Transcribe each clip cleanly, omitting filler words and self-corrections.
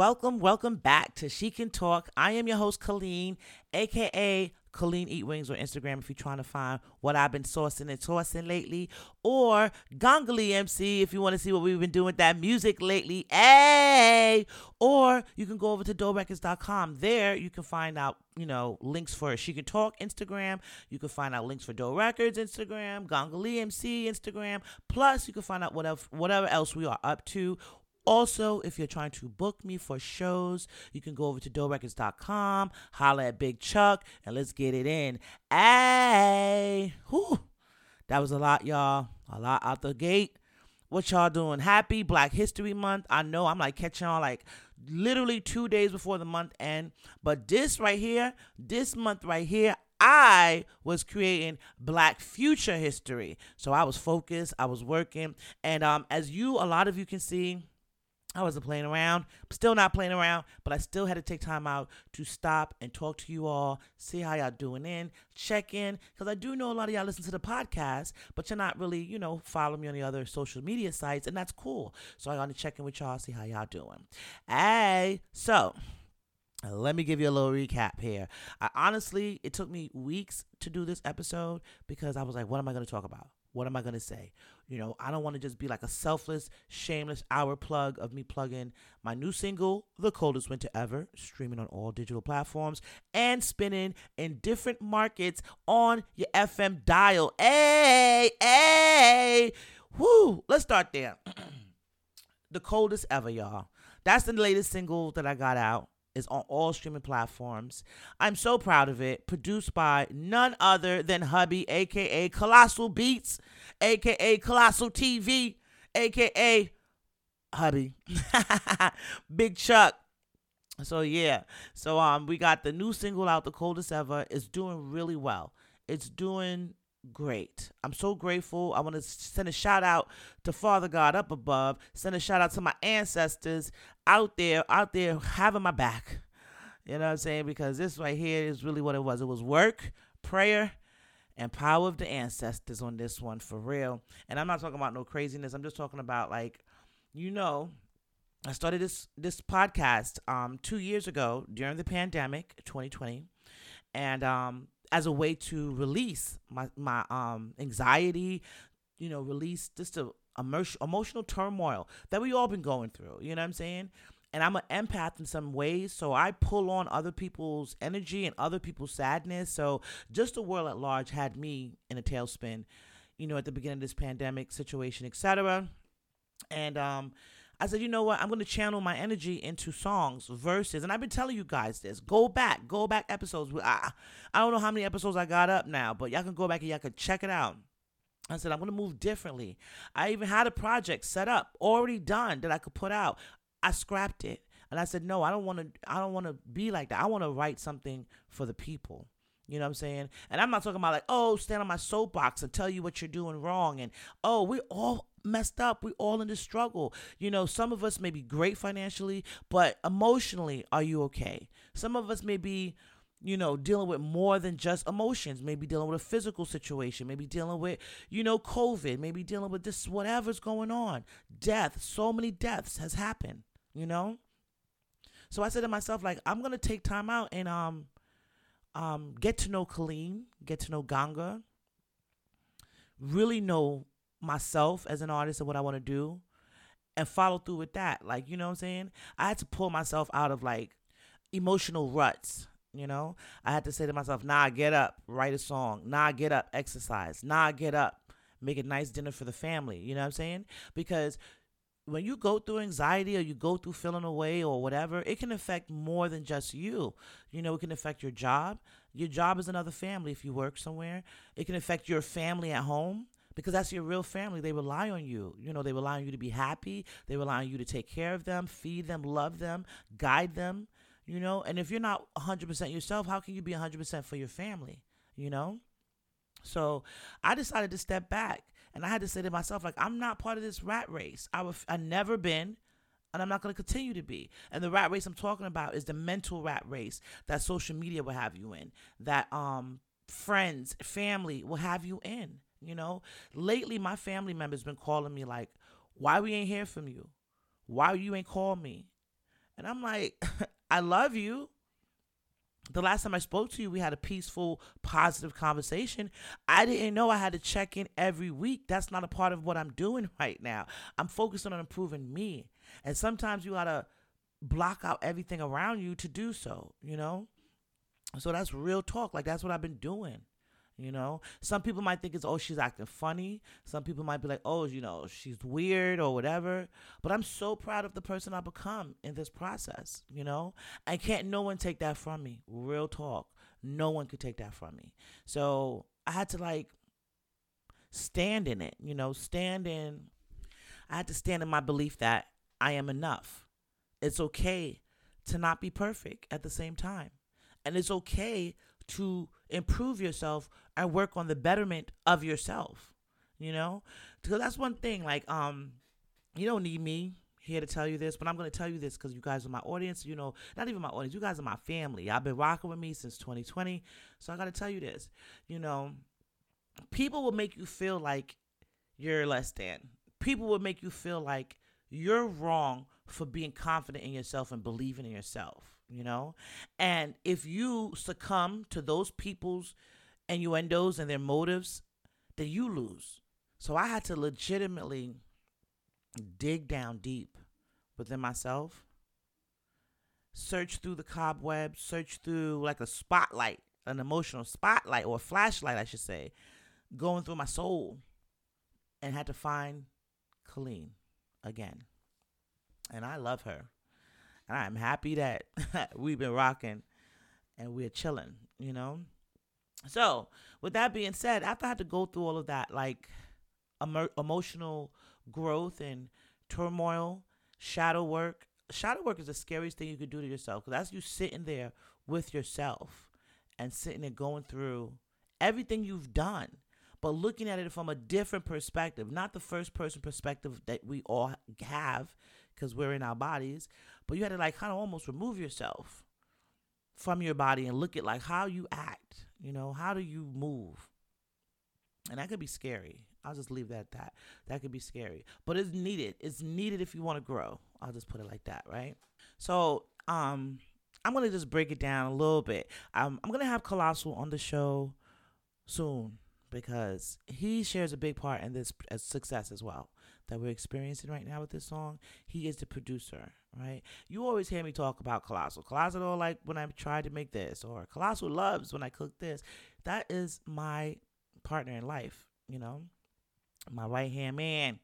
Welcome back to She Can Talk. I am your host, Colleen, a.k.a. Colleen Eat Wings on Instagram if you're trying to find what I've been sourcing and tossing lately, or Gangalee MC if you want to see what we've been doing with that music lately, hey! Or you can go over to DoleRecords.com. There you can find out, links for She Can Talk Instagram. You can find out links for Dole Records Instagram, Gangalee MC Instagram. Plus, you can find out whatever else we are up to. Also, if you're trying to book me for shows, you can go over to DoleRecords.com, holla at Big Chuck, and let's get it in. Hey, that was a lot, y'all. A lot out the gate. What y'all doing? Happy Black History Month. I know I'm catching on literally 2 days before the month end. But this month right here, I was creating Black future history. So I was focused. I was working. And as a lot of you can see, I wasn't playing around, still not playing around, but I still had to take time out to stop and talk to you all, see how y'all doing check in, because I do know a lot of y'all listen to the podcast, but you're not really, following me on the other social media sites, and that's cool. So I got to check in with y'all, see how y'all doing. Hey, so let me give you a little recap here. Honestly, it took me weeks to do this episode because I was like, what am I going to talk about? What am I going to say? I don't want to just be like a selfless, shameless hour plug of me plugging my new single, The Coldest Winter Ever, streaming on all digital platforms and spinning in different markets on your FM dial. Hey, woo, let's start there. The Coldest Ever, y'all. That's the latest single that I got out. Is on all streaming platforms. I'm so proud of it. Produced by none other than Hubby, a.k.a. Colossal Beats, a.k.a. Colossal TV, a.k.a. Hubby. Big Chuck. So, yeah. So, we got the new single out, The Coldest Ever. It's doing really well. It's doing great. I'm so grateful. I want to send a shout out to Father God up above, send a shout out to my ancestors out there having my back. You know what I'm saying? Because this right here is really what it was. It was work, prayer, and power of the ancestors on this one for real. And I'm not talking about no craziness. I'm just talking about I started this podcast 2 years ago during the pandemic, 2020. And, as a way to release my anxiety, release just the emotional turmoil that we all been going through, you know what I'm saying? And I'm an empath in some ways, so I pull on other people's energy and other people's sadness. So just the world at large had me in a tailspin, at the beginning of this pandemic situation, etc. And I said, you know what, I'm going to channel my energy into songs, verses, and I've been telling you guys this. Go back episodes. I don't know how many episodes I got up now, but y'all can go back and y'all can check it out. I said, I'm going to move differently. I even had a project set up, already done, that I could put out. I scrapped it, and I said, no, I don't want to be like that. I want to write something for the people. You know what I'm saying? And I'm not talking about stand on my soapbox and tell you what you're doing wrong. And, we're all messed up. We're all in the struggle. Some of us may be great financially, but emotionally, are you okay? Some of us may be, dealing with more than just emotions, maybe dealing with a physical situation, maybe dealing with, COVID, maybe dealing with this, whatever's going on. Death, so many deaths has happened, So I said to myself, I'm going to take time out and, get to know Colleen, get to know Ganga, really know myself as an artist and what I want to do, and follow through with that. You know what I'm saying? I had to pull myself out of emotional ruts, I had to say to myself, nah, get up, write a song. Nah, get up, exercise. Nah, get up, make a nice dinner for the family. You know what I'm saying? Because when you go through anxiety or you go through feeling away or whatever, it can affect more than just you. It can affect your job. Your job is another family if you work somewhere. It can affect your family at home because that's your real family. They rely on you. They rely on you to be happy. They rely on you to take care of them, feed them, love them, guide them, And if you're not 100% yourself, how can you be 100% for your family, So I decided to step back. And I had to say to myself, I'm not part of this rat race. I've never been, and I'm not going to continue to be. And the rat race I'm talking about is the mental rat race that social media will have you in, that friends, family will have you in, Lately, my family members been calling me why we ain't hear from you? Why you ain't call me? And I'm like, I love you. The last time I spoke to you, we had a peaceful, positive conversation. I didn't know I had to check in every week. That's not a part of what I'm doing right now. I'm focusing on improving me. And sometimes you got to block out everything around you to do so, you know? So that's real talk. Like, that's what I've been doing, you know? Some people might think it's, oh, she's acting funny. Some people might be like, oh, you know, she's weird or whatever. But I'm so proud of the person I've become in this process, you know? I can't, no one take that from me. Real talk. No one could take that from me. So I had to, like, stand in it, you know? I had to stand in my belief that I am enough. It's okay to not be perfect at the same time. And it's okay to improve yourself and work on the betterment of yourself, you know? Because that's one thing, like, you don't need me here to tell you this, but I'm going to tell you this because you guys are my audience, you know, not even my audience, you guys are my family. Y'all been rocking with me since 2020, so I got to tell you this. You know, people will make you feel like you're less than. People will make you feel like you're wrong for being confident in yourself and believing in yourself, you know? And if you succumb to those people's innuendos and their motives, then you lose. So I had to legitimately dig down deep within myself, search through the cobwebs, search through like a spotlight, an emotional spotlight or a flashlight, I should say, going through my soul, and had to find Colleen again. And I love her. And I'm happy that we've been rocking and we're chilling, you know? So with that being said, after I had to go through all of that, like emotional growth and turmoil, shadow work is the scariest thing you could do to yourself. Because that's you sitting there with yourself and sitting and going through everything you've done, but looking at it from a different perspective, not the first person perspective that we all have, because we're in our bodies, but you had to like kind of almost remove yourself from your body and look at like how you act, you know, how do you move? And that could be scary. I'll just leave that at that. That could be scary, but it's needed. It's needed if you want to grow. I'll just put it like that, right? So I'm going to just break it down a little bit. I'm going to have Colossal on the show soon because he shares a big part in this success as well that we're experiencing right now with this song. He is the producer, right? You always hear me talk about Colossal. Colossal don't like when I tried to make this, or Colossal loves when I cook this. That is my partner in life, you know? My right-hand man,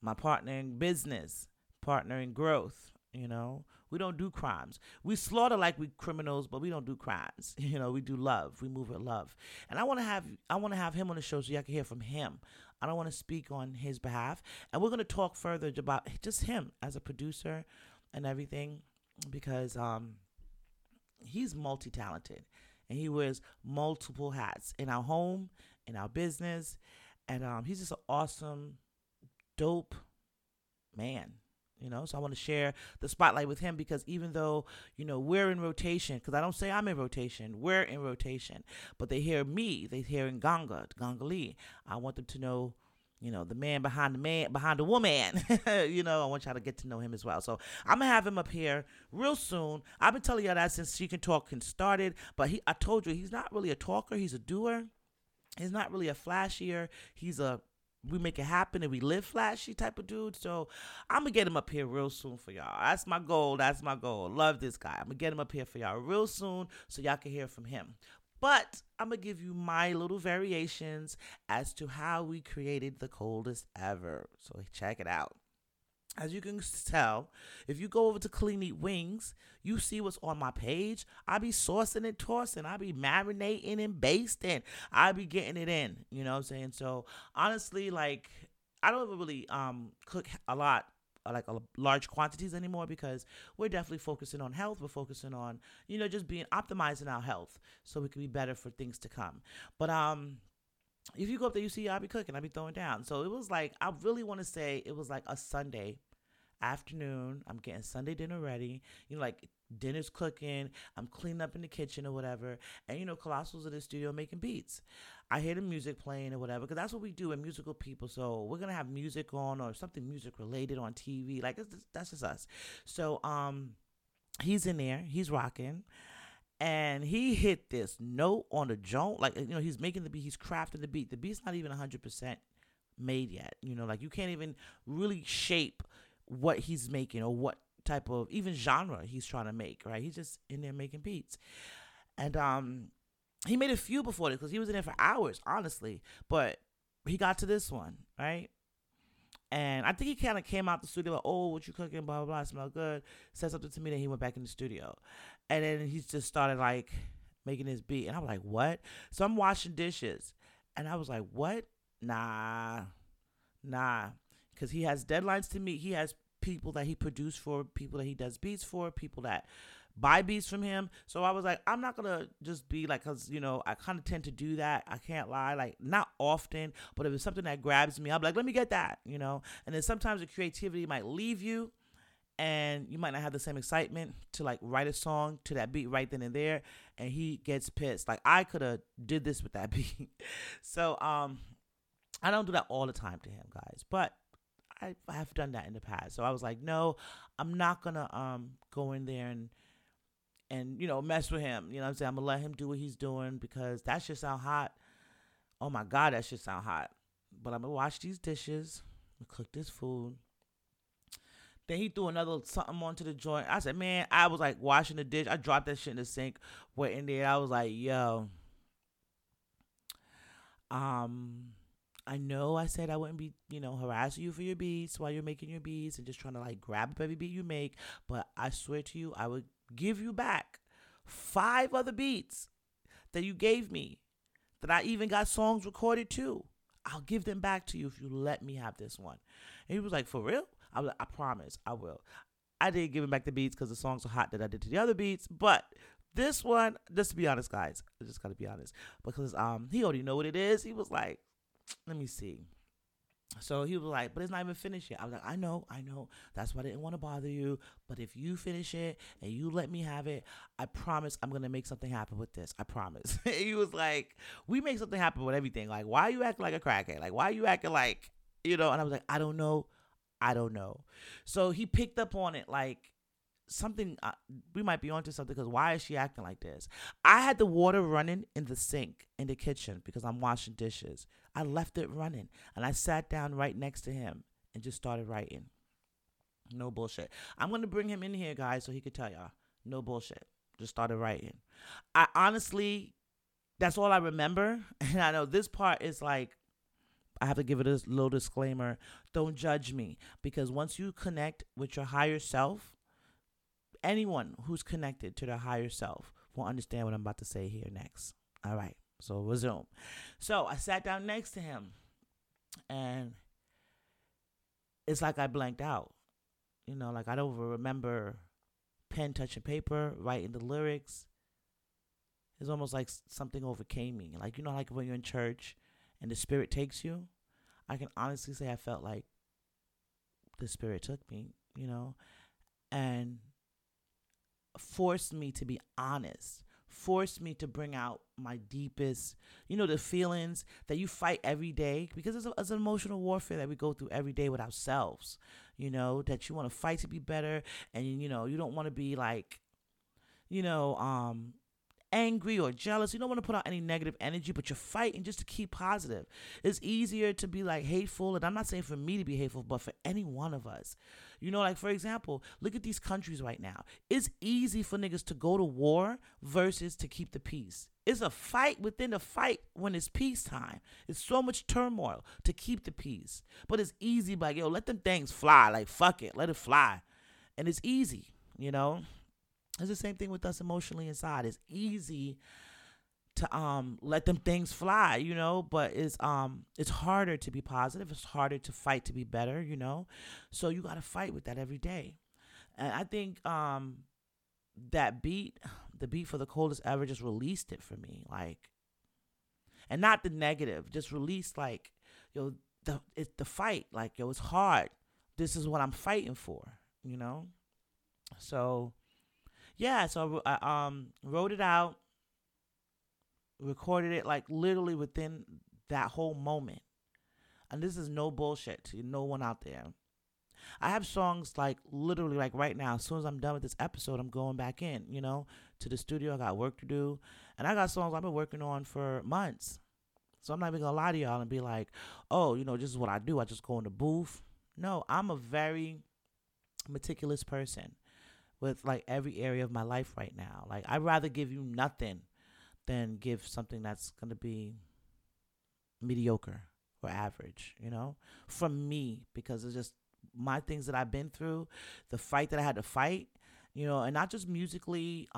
my partner in business, partner in growth, you know? We don't do crimes. We slaughter like we criminals, but we don't do crimes. You know, we do love. We move with love. And I want to have him on the show so y'all can hear from him. I don't want to speak on his behalf. And we're going to talk further about just him as a producer and everything because he's multi-talented. And he wears multiple hats in our home, in our business. And he's just an awesome, dope man. You know, so I want to share the spotlight with him because even though, you know, we're in rotation, because I don't say I'm in rotation, we're in rotation, but they hear me, they hear in Gangalee. I want them to know, you know, the man, behind the woman, you know, I want y'all to get to know him as well. So I'm going to have him up here real soon. I've been telling y'all that since She Can Talk and started, but I told you, he's not really a talker. He's a doer. He's not really a flashier. He's a we make it happen and we live flashy type of dude. So I'm going to get him up here real soon for y'all. That's my goal. That's my goal. Love this guy. I'm going to get him up here for y'all real soon so y'all can hear from him. But I'm going to give you my little variations as to how we created The Coldest Ever. So check it out. As you can tell, if you go over to Colleen Eat Wings, you see what's on my page. I be saucing and tossing. I be marinating and basting. I be getting it in. You know what I'm saying? So, honestly, like, I don't really cook a lot, like, large quantities anymore because we're definitely focusing on health. We're focusing on, you know, just being optimizing our health so we can be better for things to come. But, if you go up there, you see I be cooking. I be throwing down. So, it was like, I really want to say it was like a Sunday afternoon. I'm getting Sunday dinner ready. You know, like dinner's cooking. I'm cleaning up in the kitchen or whatever. And, you know, Colossal's in the studio making beats. I hear the music playing or whatever because that's what we do in musical people. So we're going to have music on or something music related on TV. Like, that's just us. So he's in there, he's rocking, and he hit this note on the joint. Like, you know, he's making the beat, he's crafting the beat. The beat's not even 100% made yet. You know, like, you can't even really shape what he's making or what type of even genre he's trying to make, right? He's just in there making beats. And he made a few before this because he was in there for hours, honestly. But he got to this one, right? And I think he kind of came out the studio like, oh, what you cooking, blah, blah, blah, smell good. Said something to me, then he went back in the studio. And then he just started, like, making his beat. And I'm like, what? So I'm washing dishes. And I was like, what? Nah. Because he has deadlines to meet. He has people that he produced for, people that he does beats for, people that buy beats from him. So I was like, I'm not going to just be like, because, you know, I kind of tend to do that. I can't lie, like, not often, but if it's something that grabs me, I'm like, let me get that, you know. And then sometimes the creativity might leave you and you might not have the same excitement to, like, write a song to that beat right then and there. And he gets pissed. Like, I could have did this with that beat. So I don't do that all the time to him, guys, but I have done that in the past. So I was like, no, I'm not going to go in there and, you know, mess with him. You know what I'm saying? I'm going to let him do what he's doing because that shit sound hot. Oh, my God, that shit sound hot. But I'm going to wash these dishes. I'm going to cook this food. Then he threw another something onto the joint. I said, man, I was, like, washing the dish. I dropped that shit in the sink. Went in there. I was like, yo. I know I said I wouldn't be, you know, harassing you for your beats while you're making your beats and just trying to, like, grab up every beat you make. But I swear to you, I would give you back 5 other beats that you gave me that I even got songs recorded to. I'll give them back to you if you let me have this one. And he was like, for real? I was like, I promise I will. I didn't give him back the beats because the songs are hot that I did to the other beats. But this one, just to be honest, guys, I just got to be honest, because he already know what it is. He was like, let me see. So he was like, but it's not even finished yet. I was like, I know. That's why I didn't want to bother you. But if you finish it and you let me have it, I promise I'm going to make something happen with this. I promise. He was like, we make something happen with everything. Like, why are you acting like a crackhead? Like, why are you acting like, you know? And I was like, I don't know. So he picked up on it like something. We might be onto something because why is she acting like this? I had the water running in the sink in the kitchen because I'm washing dishes. I left it running, and I sat down right next to him and just started writing. No bullshit. I'm going to bring him in here, guys, so he could tell y'all. No bullshit. Just started writing. I honestly, that's all I remember, and I know this part is like, I have to give it a little disclaimer. Don't judge me, because once you connect with your higher self, anyone who's connected to their higher self will understand what I'm about to say here next. All right. So resume. So I sat down next to him, and it's like I blanked out. You know, like I don't remember pen touching paper, writing the lyrics. It's almost like something overcame me. Like, you know, like when you're in church and the spirit takes you? I can honestly say I felt like the spirit took me, you know, and forced me to be honest. Forced me to bring out my deepest, you know, the feelings that you fight every day, because it's an emotional warfare that we go through every day with ourselves, you know, that you want to fight to be better. And, you know, you don't want to be like, you know, angry or jealous. You don't want to put out any negative energy, but you're fighting just to keep positive. It's easier to be like hateful. And I'm not saying for me to be hateful, but for any one of us, you know, like, for example, look at these countries right now. It's easy for niggas to go to war versus to keep the peace. It's a fight within a fight when it's peacetime. It's so much turmoil to keep the peace, but it's easy. Like, yo, let them things fly. Like, fuck it, let it fly. And it's easy, you know. It's the same thing with us emotionally inside. It's easy to let them things fly, you know, but it's harder to be positive. It's harder to fight to be better, you know. So you got to fight with that every day. And I think that beat, the beat for The Coldest Ever, just released it for me, like, and not the negative, just released like, yo, the fight, like, yo, it's hard. This is what I'm fighting for, you know. So. Yeah, so I wrote it out, recorded it, like, literally within that whole moment. And this is no bullshit to no one out there. I have songs like literally like right now, as soon as I'm done with this episode, I'm going back in, you know, to the studio. I got work to do, and I got songs I've been working on for months. So I'm not even gonna lie to y'all and be like, oh, you know, this is what I do. I just go in the booth. No, I'm a very meticulous person with like every area of my life right now. Like, I'd rather give you nothing than give something that's going to be mediocre or average, you know, from me, because it's just my things that I've been through, the fight that I had to fight, you know, and not just musically,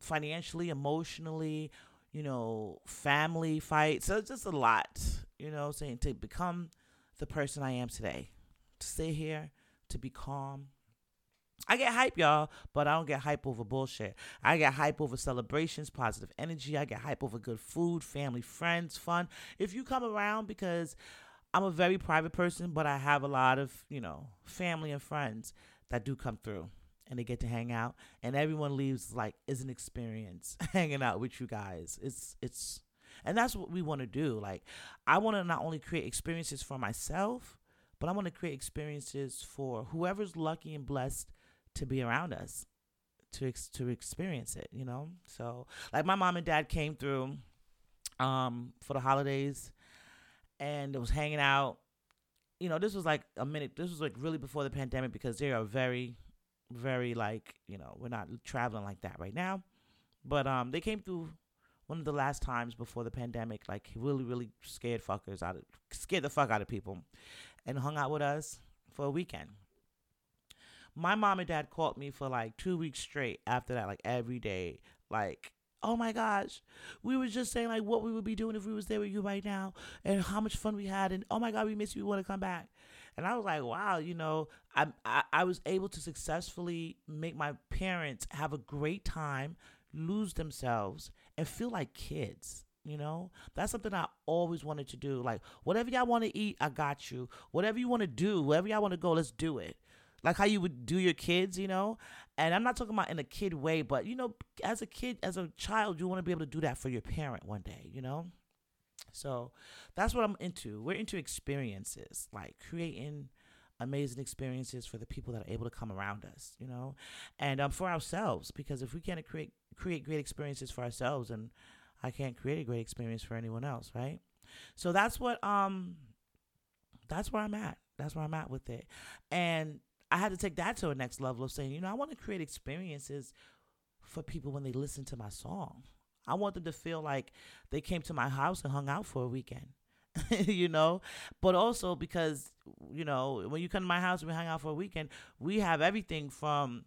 financially, emotionally, you know, family fights. So it's just a lot, you know, saying to become the person I am today, to sit here, to be calm. I get hype, y'all, but I don't get hype over bullshit. I get hype over celebrations, positive energy. I get hype over good food, family, friends, fun. If you come around, because I'm a very private person, but I have a lot of, you know, family and friends that do come through, and they get to hang out, and everyone leaves like it's an experience hanging out with you guys. It's and that's what we want to do. Like, I want to not only create experiences for myself, but I want to create experiences for whoever's lucky and blessed to be around us, to experience it, you know? So, like, my mom and dad came through for the holidays, and it was hanging out. You know, this was, like, a minute. This was, like, really before the pandemic, because they are very, very, like, you know, we're not traveling like that right now. But they came through one of the last times before the pandemic, like, really, really scared the fuck out of people, and hung out with us for a weekend. My mom and dad called me for like 2 weeks straight after that, like every day, like, oh my gosh, we were just saying like what we would be doing if we was there with you right now, and how much fun we had, and oh my God, we miss you, we want to come back. And I was like, wow, you know, I was able to successfully make my parents have a great time, lose themselves, and feel like kids. You know, that's something I always wanted to do. Like, whatever y'all want to eat, I got you. Whatever you want to do, wherever y'all want to go, let's do it. Like how you would do your kids, you know? And I'm not talking about in a kid way, but, you know, as a kid, as a child, you want to be able to do that for your parent one day, you know? So that's what I'm into. We're into experiences, like creating amazing experiences for the people that are able to come around us, you know? And for ourselves, because if we can't create great experiences for ourselves, and I can't create a great experience for anyone else, right? So that's what, that's where I'm at. That's where I'm at with it. And I had to take that to a next level of saying, you know, I want to create experiences for people when they listen to my song. I want them to feel like they came to my house and hung out for a weekend, you know? But also because, you know, when you come to my house and we hang out for a weekend, we have everything from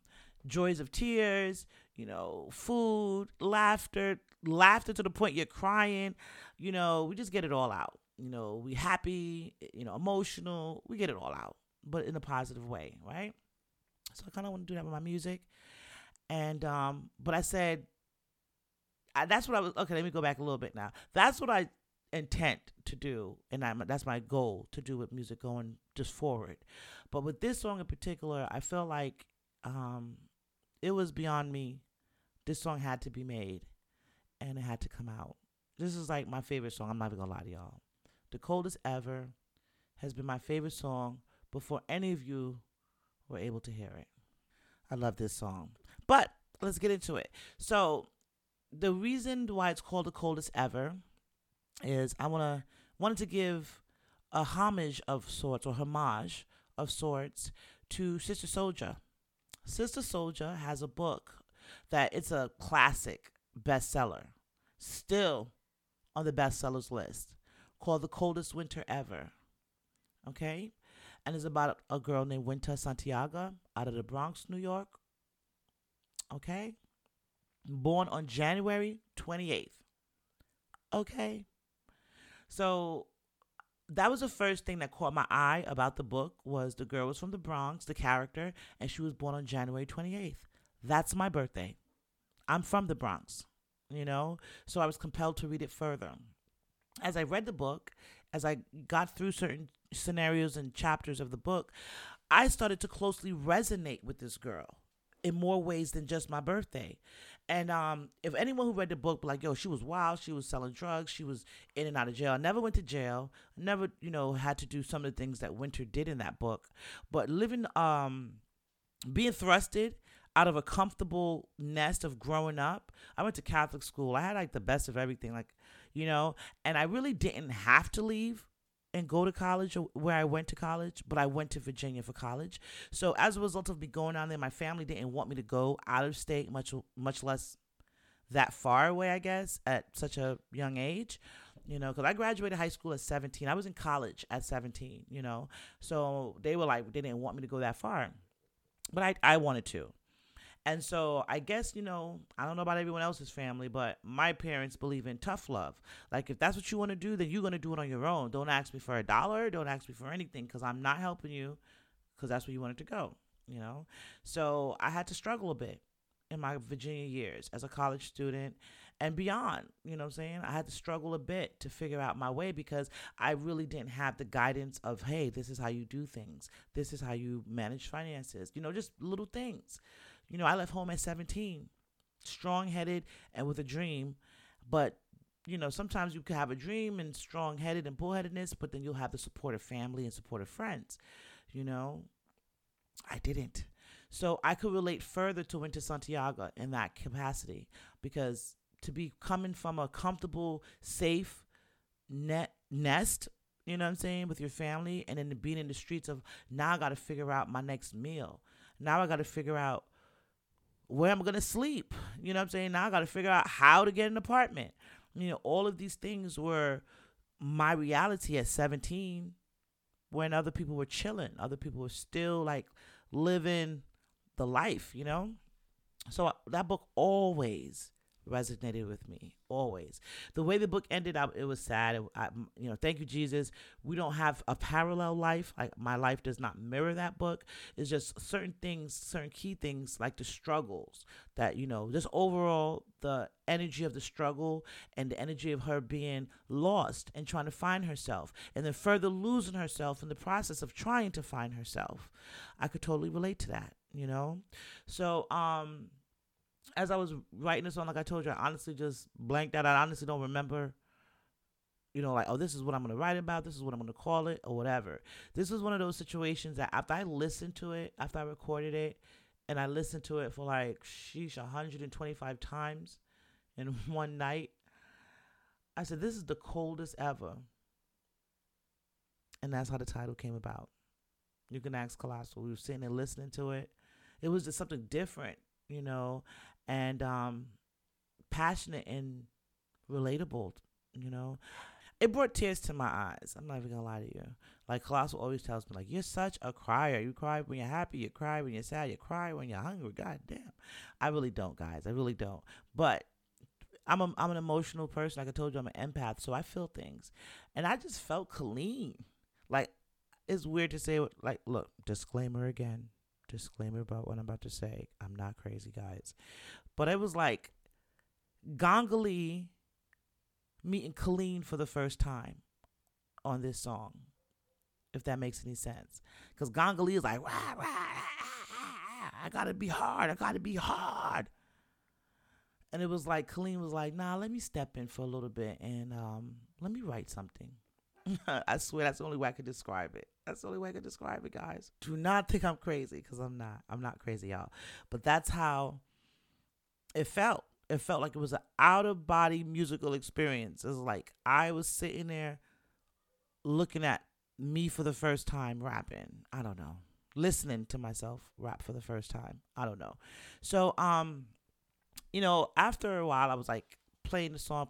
joys of tears, you know, food, laughter to the point you're crying, you know, we just get it all out. You know, we happy, you know, emotional, we get it all out, but in a positive way, right? So I kind of want to do that with my music. And, but I said, let me go back a little bit now. That's what I intend to do, and that's my goal to do with music going just forward. But with this song in particular, I felt like it was beyond me. This song had to be made, and it had to come out. This is like my favorite song. I'm not even gonna lie to y'all. The Coldest Ever has been my favorite song before any of you were able to hear it. I love this song. But let's get into it. So the reason why it's called The Coldest Ever is I wanted to give a homage of sorts to Sister Souljah. Sister Souljah has a book that it's a classic bestseller, still on the bestsellers list, called The Coldest Winter Ever, okay? And it's about a girl named Winter Santiago out of the Bronx, New York, okay? Born on January 28th, okay? So that was the first thing that caught my eye about the book, was the girl was from the Bronx, the character, and she was born on January 28th. That's my birthday. I'm from the Bronx, you know? So I was compelled to read it further. As I read the book, as I got through certain scenarios and chapters of the book, I started to closely resonate with this girl in more ways than just my birthday. And if anyone who read the book, like, yo, she was wild, she was selling drugs, she was in and out of jail, never went to jail, never, you know, had to do some of the things that Winter did in that book. But living, being thrusted out of a comfortable nest of growing up, I went to Catholic school. I had, like, the best of everything, like, you know, and I really didn't have to leave and go to college where I went to college, but I went to Virginia for college. So as a result of me going down there, my family didn't want me to go out of state, much less that far away, I guess, at such a young age, you know, because I graduated high school at 17. I was in college at 17, you know, so they were like, they didn't want me to go that far, but I wanted to. And so I guess, you know, I don't know about everyone else's family, but my parents believe in tough love. Like, if that's what you want to do, then you're going to do it on your own. Don't ask me for a dollar. Don't ask me for anything, because I'm not helping you, because that's where you wanted to go, you know. So I had to struggle a bit in my Virginia years as a college student and beyond, you know what I'm saying? I had to struggle a bit to figure out my way, because I really didn't have the guidance of, hey, this is how you do things. This is how you manage finances, you know, just little things. You know, I left home at 17, strong-headed and with a dream. But, you know, sometimes you can have a dream and strong-headed and bullheadedness, but then you'll have the support of family and support of friends. You know, I didn't. So I could relate further to Winter Santiago in that capacity, because to be coming from a comfortable, safe nest, you know what I'm saying, with your family, and then being in the streets of, now I got to figure out my next meal. Now I got to figure out where am I going to sleep? You know what I'm saying? Now I got to figure out how to get an apartment. You know, all of these things were my reality at 17, when other people were chilling. Other people were still, like, living the life, you know? So that book always resonated with me, always. The way the book ended up, it was sad. You know, thank you, Jesus. We don't have a parallel life. Like, my life does not mirror that book. It's just certain things, certain key things, like the struggles that, you know, just overall the energy of the struggle and the energy of her being lost and trying to find herself, and then further losing herself in the process of trying to find herself. I could totally relate to that, you know? So, as I was writing this one, like I told you, I honestly just blanked out. I honestly don't remember, you know, like, oh, this is what I'm going to write about. This is what I'm going to call it, or whatever. This was one of those situations that after I listened to it, after I recorded it, and I listened to it for, like, 125 times in one night, I said, this is the coldest ever. And that's how the title came about. You can ask Colossal. We were sitting there listening to it. It was just something different, you know, and passionate and relatable, you know. It brought tears to my eyes. I'm not even going to lie to you. Like, Colossal always tells me, like, you're such a crier. You cry when you're happy. You cry when you're sad. You cry when you're hungry. God damn. I really don't, guys. I really don't. But I'm an emotional person. Like I told you, I'm an empath, so I feel things. And I just felt Colleen. Like, it's weird to say, like, look, disclaimer again. Disclaimer about what I'm about to say. I'm not crazy, guys. But it was like Gangalee meeting Colleen for the first time on this song, if that makes any sense. Because Gangalee is like, rah, rah, I gotta be hard. I gotta be hard. And it was like Colleen was like, nah, let me step in for a little bit and let me write something. I swear that's the only way I could describe it. That's the only way I could describe it, guys. Do not think I'm crazy, because I'm not. I'm not crazy, y'all. But that's how it felt. It felt like it was an out-of-body musical experience. It was like I was sitting there looking at me for the first time rapping. I don't know. Listening to myself rap for the first time. I don't know. So, you know, after a while, I was like, playing the song.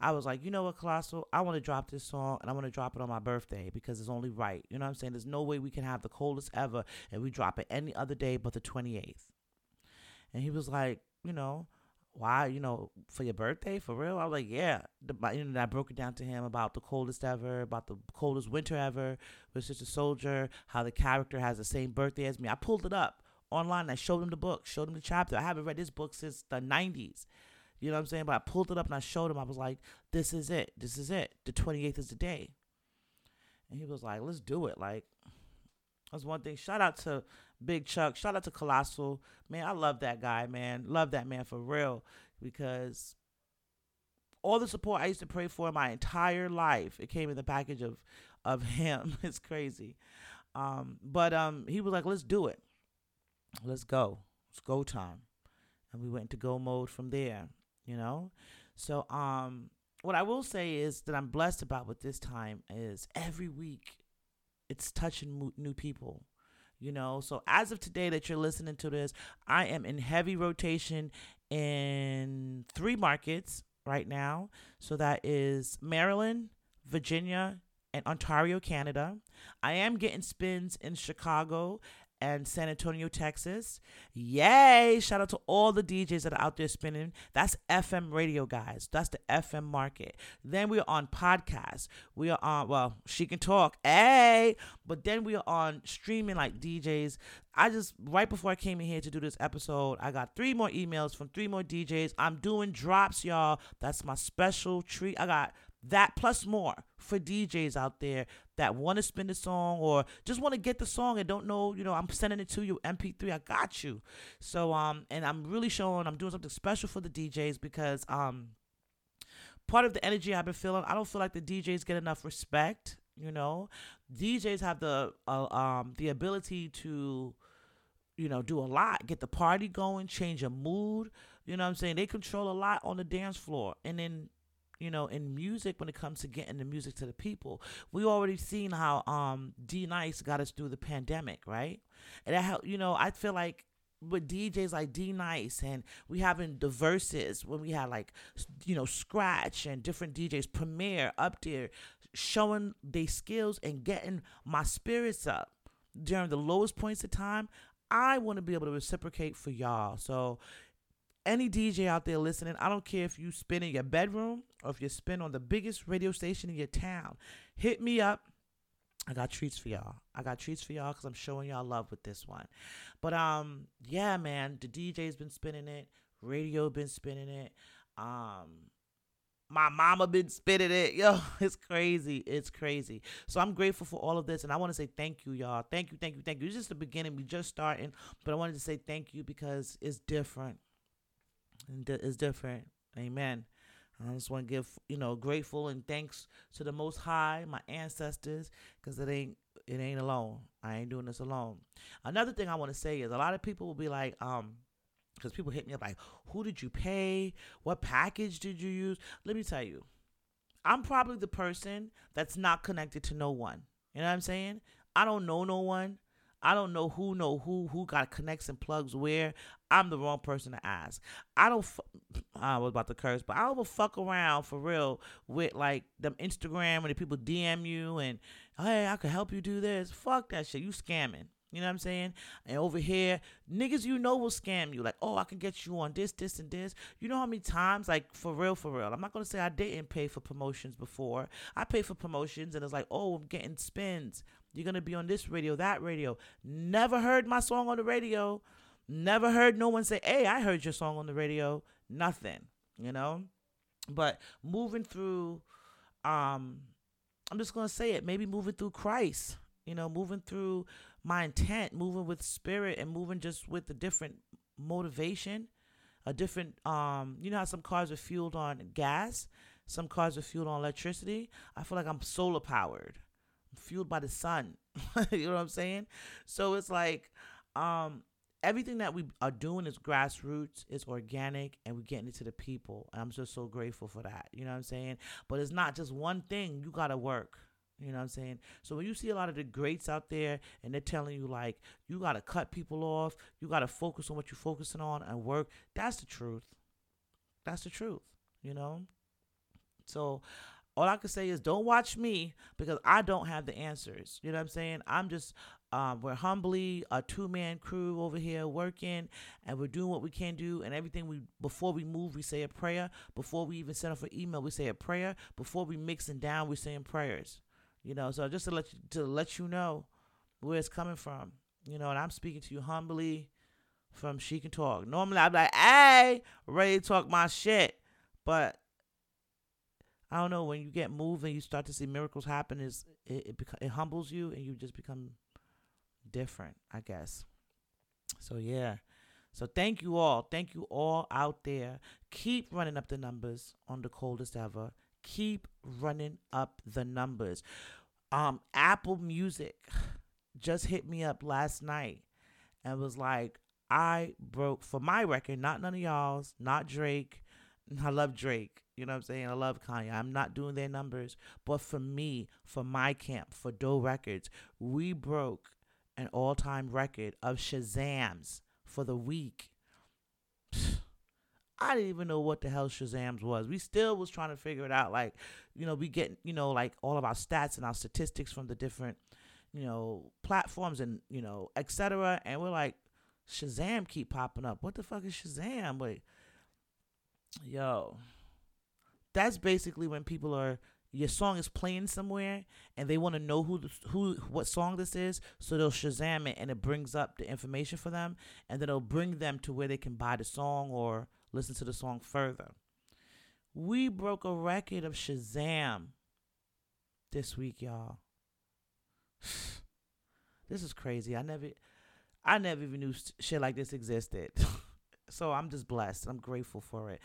I was like, you know what, Colossal, I want to drop this song, and I want to drop it on my birthday, because it's only right. You know what I'm saying? There's no way we can have the coldest ever and we drop it any other day but the 28th. And he was like, you know, why, you know, for your birthday, for real? I was like, yeah. And I broke it down to him about the coldest ever, about the coldest winter ever with Sister Souljah, how the character has the same birthday as me. I pulled it up online. I showed him the book, showed him the chapter. I haven't read this book since the 90s. You know what I'm saying? But I pulled it up and I showed him. I was like, this is it. This is it. The 28th is the day. And he was like, let's do it. Like, That's one thing. Shout out to Big Chuck. Shout out to Colossal. Man, I love that guy, man. Love that man for real, because all the support I used to pray for my entire life, it came in the package of him. It's crazy. But he was like, let's do it. Let's go. It's go time. And we went into go mode from there, you know? So what I will say is that I'm blessed about with this time is every week it's touching new people, you know? So as of today that you're listening to this, I am in heavy rotation in 3 markets right now. So that is Maryland, Virginia, and Ontario, Canada. I am getting spins in Chicago and San Antonio, Texas. Yay! Shout out to all the DJs that are out there spinning. That's FM radio, guys. That's the FM market. Then we're on podcasts. We are on, well, She Can Talk. Hey! But then we are on streaming like DJs. Right before I came in here to do this episode, I got 3 more emails from 3 more DJs. I'm doing drops, y'all. That's my special treat. I got that plus more for DJs out there that want to spin the song or just want to get the song and don't know, you know, I'm sending it to you, MP3, I got you. So, and I'm really showing, I'm doing something special for the DJs because part of the energy I've been feeling, I don't feel like the DJs get enough respect, you know. DJs have the ability to, you know, do a lot, get the party going, change a mood, you know what I'm saying? They control a lot on the dance floor. And then, you know, in music, when it comes to getting the music to the people, we already seen how D-Nice got us through the pandemic, right? And that, you know, I feel like with DJs like D-Nice and we having the verses when we had like, you know, Scratch and different DJs, Premiere up there, showing their skills and getting my spirits up during the lowest points of time. I want to be able to reciprocate for y'all. So any DJ out there listening, I don't care if you spin in your bedroom or if you spin on the biggest radio station in your town, hit me up. I got treats for y'all. I got treats for y'all because I'm showing y'all love with this one. But, yeah, man, the DJ's been spinning it. Radio been spinning it. My mama been spinning it. Yo, it's crazy. It's crazy. So I'm grateful for all of this. And I want to say thank you, y'all. Thank you, thank you, thank you. It's just the beginning. We just starting. But I wanted to say thank you because it's different. It's different. Amen. I just want to give, you know, grateful and thanks to the Most High, my ancestors, because it ain't alone. I ain't doing this alone. Another thing I want to say is a lot of people will be like, because people hit me up like, who did you pay? What package did you use? Let me tell you, I'm probably the person that's not connected to no one. You know what I'm saying? I don't know no one. I don't know who got connects and plugs where. I'm the wrong person to ask. I was about to curse, but I don't fuck around for real with like them Instagram when the people DM you and, hey, I could help you do this. Fuck that shit. You scamming. You know what I'm saying? And over here, niggas you know will scam you. Like, oh, I can get you on this, this, and this. You know how many times, like, for real. I'm not going to say I didn't pay for promotions before. I paid for promotions, and it's like, oh, I'm getting spins. You're going to be on this radio, that radio. Never heard my song on the radio. Never heard no one say, hey, I heard your song on the radio. Nothing, you know? But moving through, I'm just going to say it, maybe moving through Christ, you know, moving through my intent, moving with spirit and moving just with a different motivation, a different, you know how some cars are fueled on gas, some cars are fueled on electricity. I feel like I'm solar powered, I'm fueled by the sun. You know what I'm saying? So it's like, everything that we are doing is grassroots, it's organic, and we're getting it to the people. And I'm just so grateful for that. You know what I'm saying? But it's not just one thing. You got to work. You know what I'm saying? So when you see a lot of the greats out there and they're telling you, like, you got to cut people off, you got to focus on what you're focusing on and work, that's the truth. That's the truth, you know? So all I can say is don't watch me because I don't have the answers. You know what I'm saying? I'm just... we're humbly a 2-man crew over here working, and we're doing what we can do. And everything before we move, we say a prayer. Before we even send off an email, we say a prayer. Before we mixing down, we're saying prayers. You know, so just to let you know where it's coming from. You know, and I'm speaking to you humbly from She Can Talk. Normally, I'm like, hey, ready to talk my shit, but I don't know. When you get moved and you start to see miracles happen, it humbles you, and you just become different, I guess. So, yeah. So thank you all. Thank you all out there. Keep running up the numbers on The Coldest Ever. Keep running up the numbers. Apple Music just hit me up last night and was like, I broke, for my record, not none of y'all's, not Drake. I love Drake. You know what I'm saying? I love Kanye. I'm not doing their numbers. But for me, for my camp, for Dole Records, we broke an all-time record of Shazams for the week. I didn't even know what the hell Shazams was. We still was trying to figure it out. Like, you know, we get, you know, like all of our stats and our statistics from the different, you know, platforms and, you know, et cetera. And we're like, Shazam keep popping up. What the fuck is Shazam? Like, yo, that's basically when people are, your song is playing somewhere and they want to know what song this is. So they'll Shazam it and it brings up the information for them. And then it'll bring them to where they can buy the song or listen to the song further. We broke a record of Shazam this week, y'all. This is crazy. I never even knew shit like this existed. So I'm just blessed. I'm grateful for it.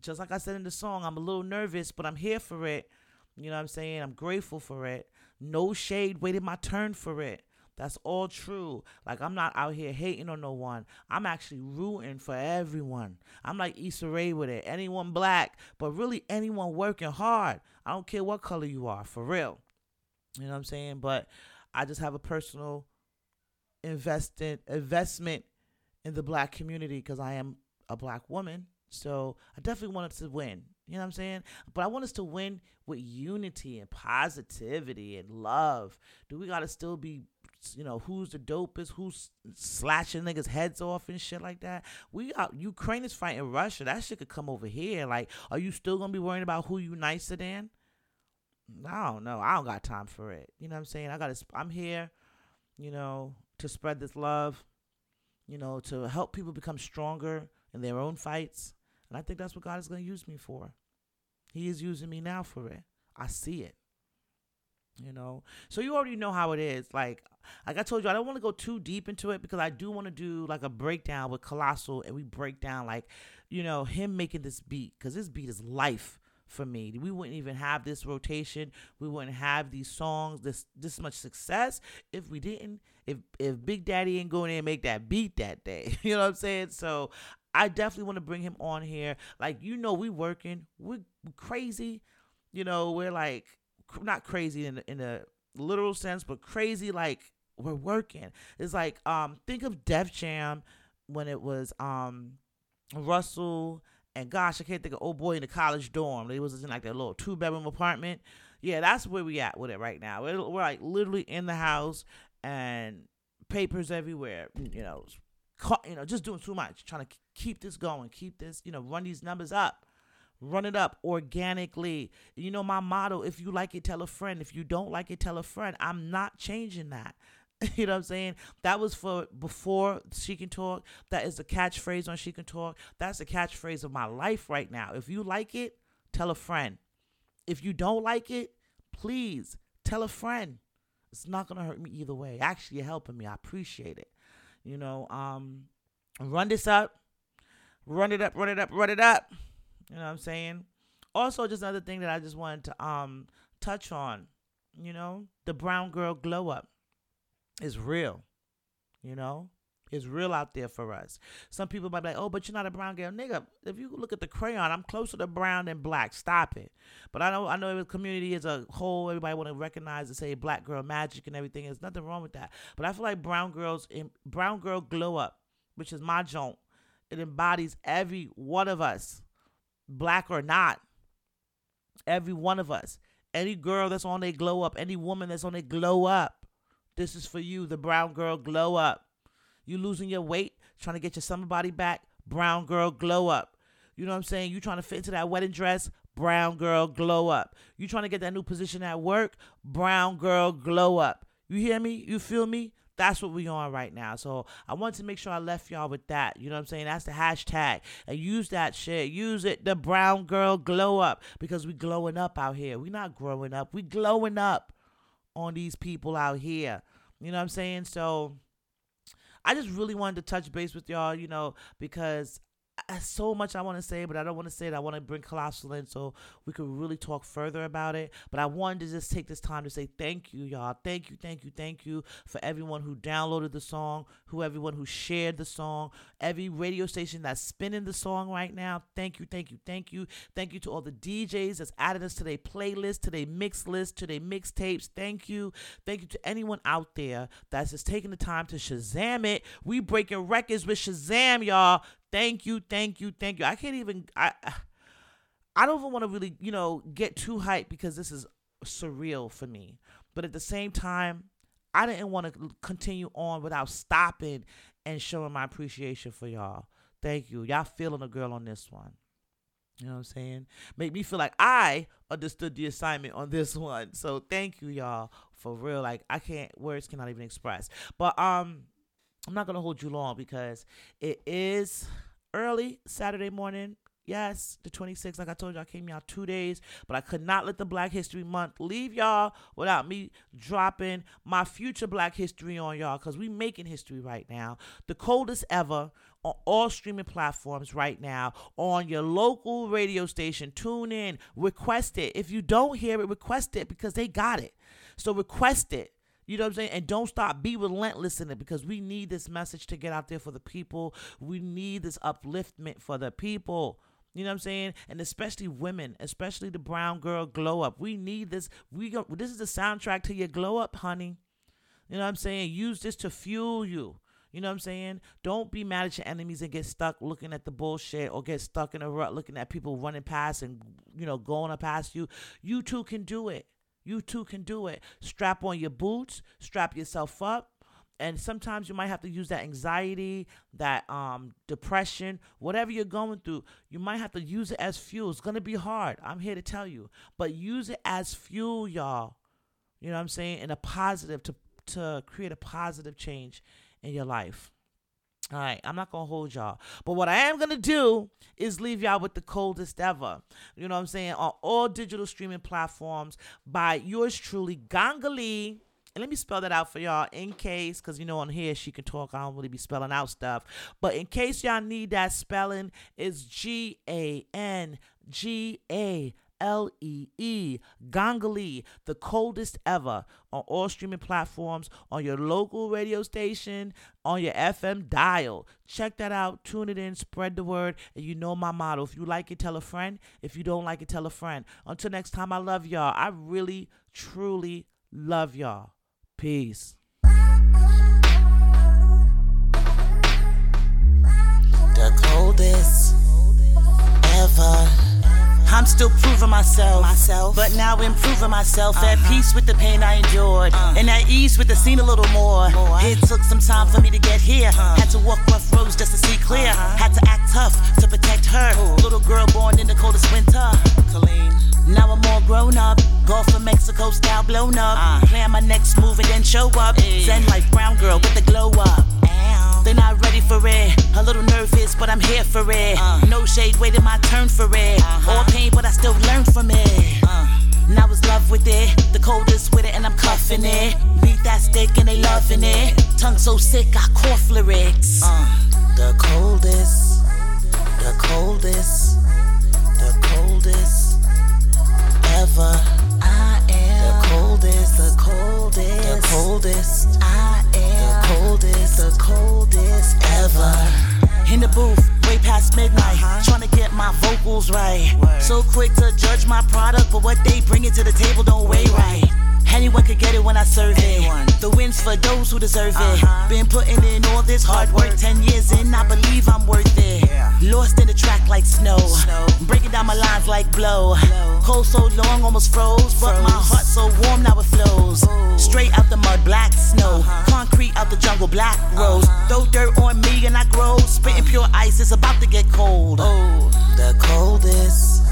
Just like I said in the song, I'm a little nervous, but I'm here for it. You know what I'm saying? I'm grateful for it. No shade, waited my turn for it. That's all true. Like, I'm not out here hating on no one. I'm actually rooting for everyone. I'm like Issa Rae with it. Anyone black, but really anyone working hard. I don't care what color you are, for real. You know what I'm saying? But I just have a personal investment in the black community because I am a black woman. So I definitely want us to win. You know what I'm saying? But I want us to win with unity and positivity and love. Do we got to still be, you know, who's the dopest, who's slashing niggas' heads off and shit like that? Ukraine is fighting Russia. That shit could come over here. Like, are you still going to be worrying about who you nicer than? I don't know. I don't got time for it. You know what I'm saying? I'm here, you know, to spread this love, you know, to help people become stronger in their own fights. And I think that's what God is going to use me for. He is using me now for it. I see it, you know. So you already know how it is. Like I told you, I don't want to go too deep into it because I do want to do like a breakdown with Colossal. And we break down like, you know, him making this beat. Because this beat is life for me. We wouldn't even have this rotation. We wouldn't have these songs, this much success if we didn't. If Big Daddy ain't going in and make that beat that day. You know what I'm saying? So I definitely want to bring him on here. Like, you know, we working. We're crazy. You know, we're like, not crazy in a literal sense, but crazy like we're working. It's like, think of Def Jam when it was Russell and gosh, I can't think of old boy in the college dorm. They was in like their little 2-bedroom apartment. Yeah, that's where we at with it right now. We're like literally in the house and papers everywhere, you know. You know, just doing too much, trying to keep this going, keep this, you know, run these numbers up, run it up organically. You know, my motto, if you like it, tell a friend. If you don't like it, tell a friend. I'm not changing that. You know what I'm saying? That was for before She Can Talk. That is the catchphrase on She Can Talk. That's the catchphrase of my life right now. If you like it, tell a friend. If you don't like it, please tell a friend. It's not going to hurt me either way. Actually, you're helping me. I appreciate it. You know, run this up, run it up, run it up, run it up. You know what I'm saying? Also, just another thing that I just wanted to touch on, you know, the Brown Girl Glow Up is real, you know, it's real out there for us. Some people might be like, oh, but you're not a brown girl. Nigga, if you look at the crayon, I'm closer to brown than black. Stop it. But I know the community as a whole, everybody want to recognize and say black girl magic and everything. There's nothing wrong with that. But I feel like Brown Girl Glow Up, which is my joint, it embodies every one of us, black or not. Every one of us. Any girl that's on their glow up, any woman that's on their glow up, this is for you, the Brown Girl Glow Up. You losing your weight, trying to get your summer body back, Brown Girl Glow Up. You know what I'm saying? You trying to fit into that wedding dress, Brown Girl Glow Up. You trying to get that new position at work, Brown Girl Glow Up. You hear me? You feel me? That's what we on right now. So I wanted to make sure I left y'all with that. You know what I'm saying? That's the hashtag. And use that shit. Use it, the Brown Girl Glow Up, because we glowing up out here. We not growing up. We glowing up on these people out here. You know what I'm saying? So I just really wanted to touch base with y'all, you know, because so much I want to say, but I don't want to say it. I want to bring Colossal in so we could really talk further about it. But I wanted to just take this time to say thank you, y'all. Thank you, thank you, thank you for everyone who downloaded the song, everyone who shared the song, every radio station that's spinning the song right now. Thank you, thank you, thank you. Thank you to all the DJs that's added us to their playlist, to their mix list, to their mixtapes. Thank you. Thank you to anyone out there that's just taking the time to Shazam it. We breaking records with Shazam, y'all. Thank you, thank you, thank you. I can't even, I don't even want to really, you know, get too hyped because this is surreal for me. But at the same time, I didn't want to continue on without stopping and showing my appreciation for y'all. Thank you. Y'all feeling a girl on this one. You know what I'm saying? Make me feel like I understood the assignment on this one. So thank you, y'all, for real. Like, I can't, words cannot even express. But, I'm not going to hold you long because it is early Saturday morning. Yes, the 26th. Like I told y'all, I came y'all 2 days, but I could not let the Black History Month leave y'all without me dropping my future Black history on y'all because we making history right now. The Coldest Ever on all streaming platforms right now, on your local radio station. Tune in. Request it. If you don't hear it, request it because they got it. So request it. You know what I'm saying? And don't stop. Be relentless in it because we need this message to get out there for the people. We need this upliftment for the people. You know what I'm saying? And especially women, especially the Brown Girl Glow Up. We need this. This is the soundtrack to your glow up, honey. You know what I'm saying? Use this to fuel you. You know what I'm saying? Don't be mad at your enemies and get stuck looking at the bullshit or get stuck in a rut looking at people running past and, you know, going up past you. You too can do it. You too can do it. Strap on your boots, strap yourself up, and sometimes you might have to use that anxiety, that depression, whatever you're going through, you might have to use it as fuel. It's going to be hard. I'm here to tell you, but use it as fuel, y'all. You know what I'm saying? And a positive to create a positive change in your life. All right, I'm not going to hold y'all. But what I am going to do is leave y'all with The Coldest Ever. You know what I'm saying? On all digital streaming platforms by yours truly, Gangalee. And let me spell that out for y'all in case, because, you know, on here she can talk. I don't really be spelling out stuff. But in case y'all need that spelling, it's Gangalee. Gongoli, The Coldest Ever on all streaming platforms, on your local radio station, on your FM dial. Check that out. Tune it in. Spread the word. And you know my motto. If you like it, tell a friend. If you don't like it, tell a friend. Until next time, I love y'all. I really, truly love y'all. Peace. The coldest ever. I'm still proving myself, but now improving myself. At peace with the pain I endured, and at ease with the scene a little more. It took some time for me to get here. Had to walk rough roads just to see clear. Had to act tough to protect her. Little girl born in the coldest winter. Colleen. Now I'm all grown up. Gulf of Mexico style blown up. Plan my next move and then show up. Zen life, brown girl with the glow up. They're not ready for it. A little nervous, but I'm here for it. No shade, waiting my turn for it. All pain, but I still learn from it. Now it's love with it. The coldest with it, and I'm cuffing it. Beat that stick, and they loving it. Tongue so sick, I cough lyrics. The coldest, the coldest, the coldest ever. I am the coldest, the coldest, the coldest. I am. The coldest ever. In the booth, way past midnight, trying to get my vocals right. Word. So quick to judge my product, but what they bring it to the table don't weigh right. Anyone could get it when I serve it. The wins for those who deserve it. Been putting in all this hard work, 10 years in, I believe I'm worth it. Lost in the track like snow. Breaking down my lines like blow. Cold so long, almost froze. But my heart so warm, now it flows. Ooh. Straight out the mud, black snow. Concrete out the jungle, black rose. Throw dirt on me and I grow. Spitting pure ice, it's about to get cold. Oh. The coldest,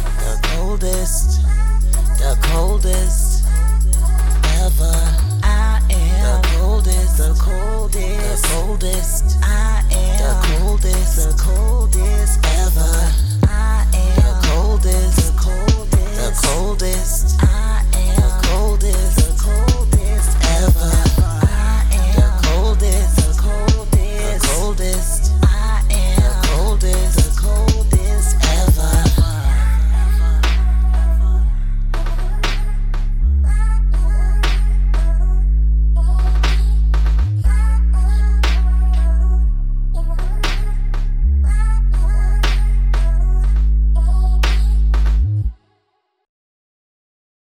the coldest, the coldest ever. I am the coldest, the coldest, the coldest. I am the coldest, the coldest ever.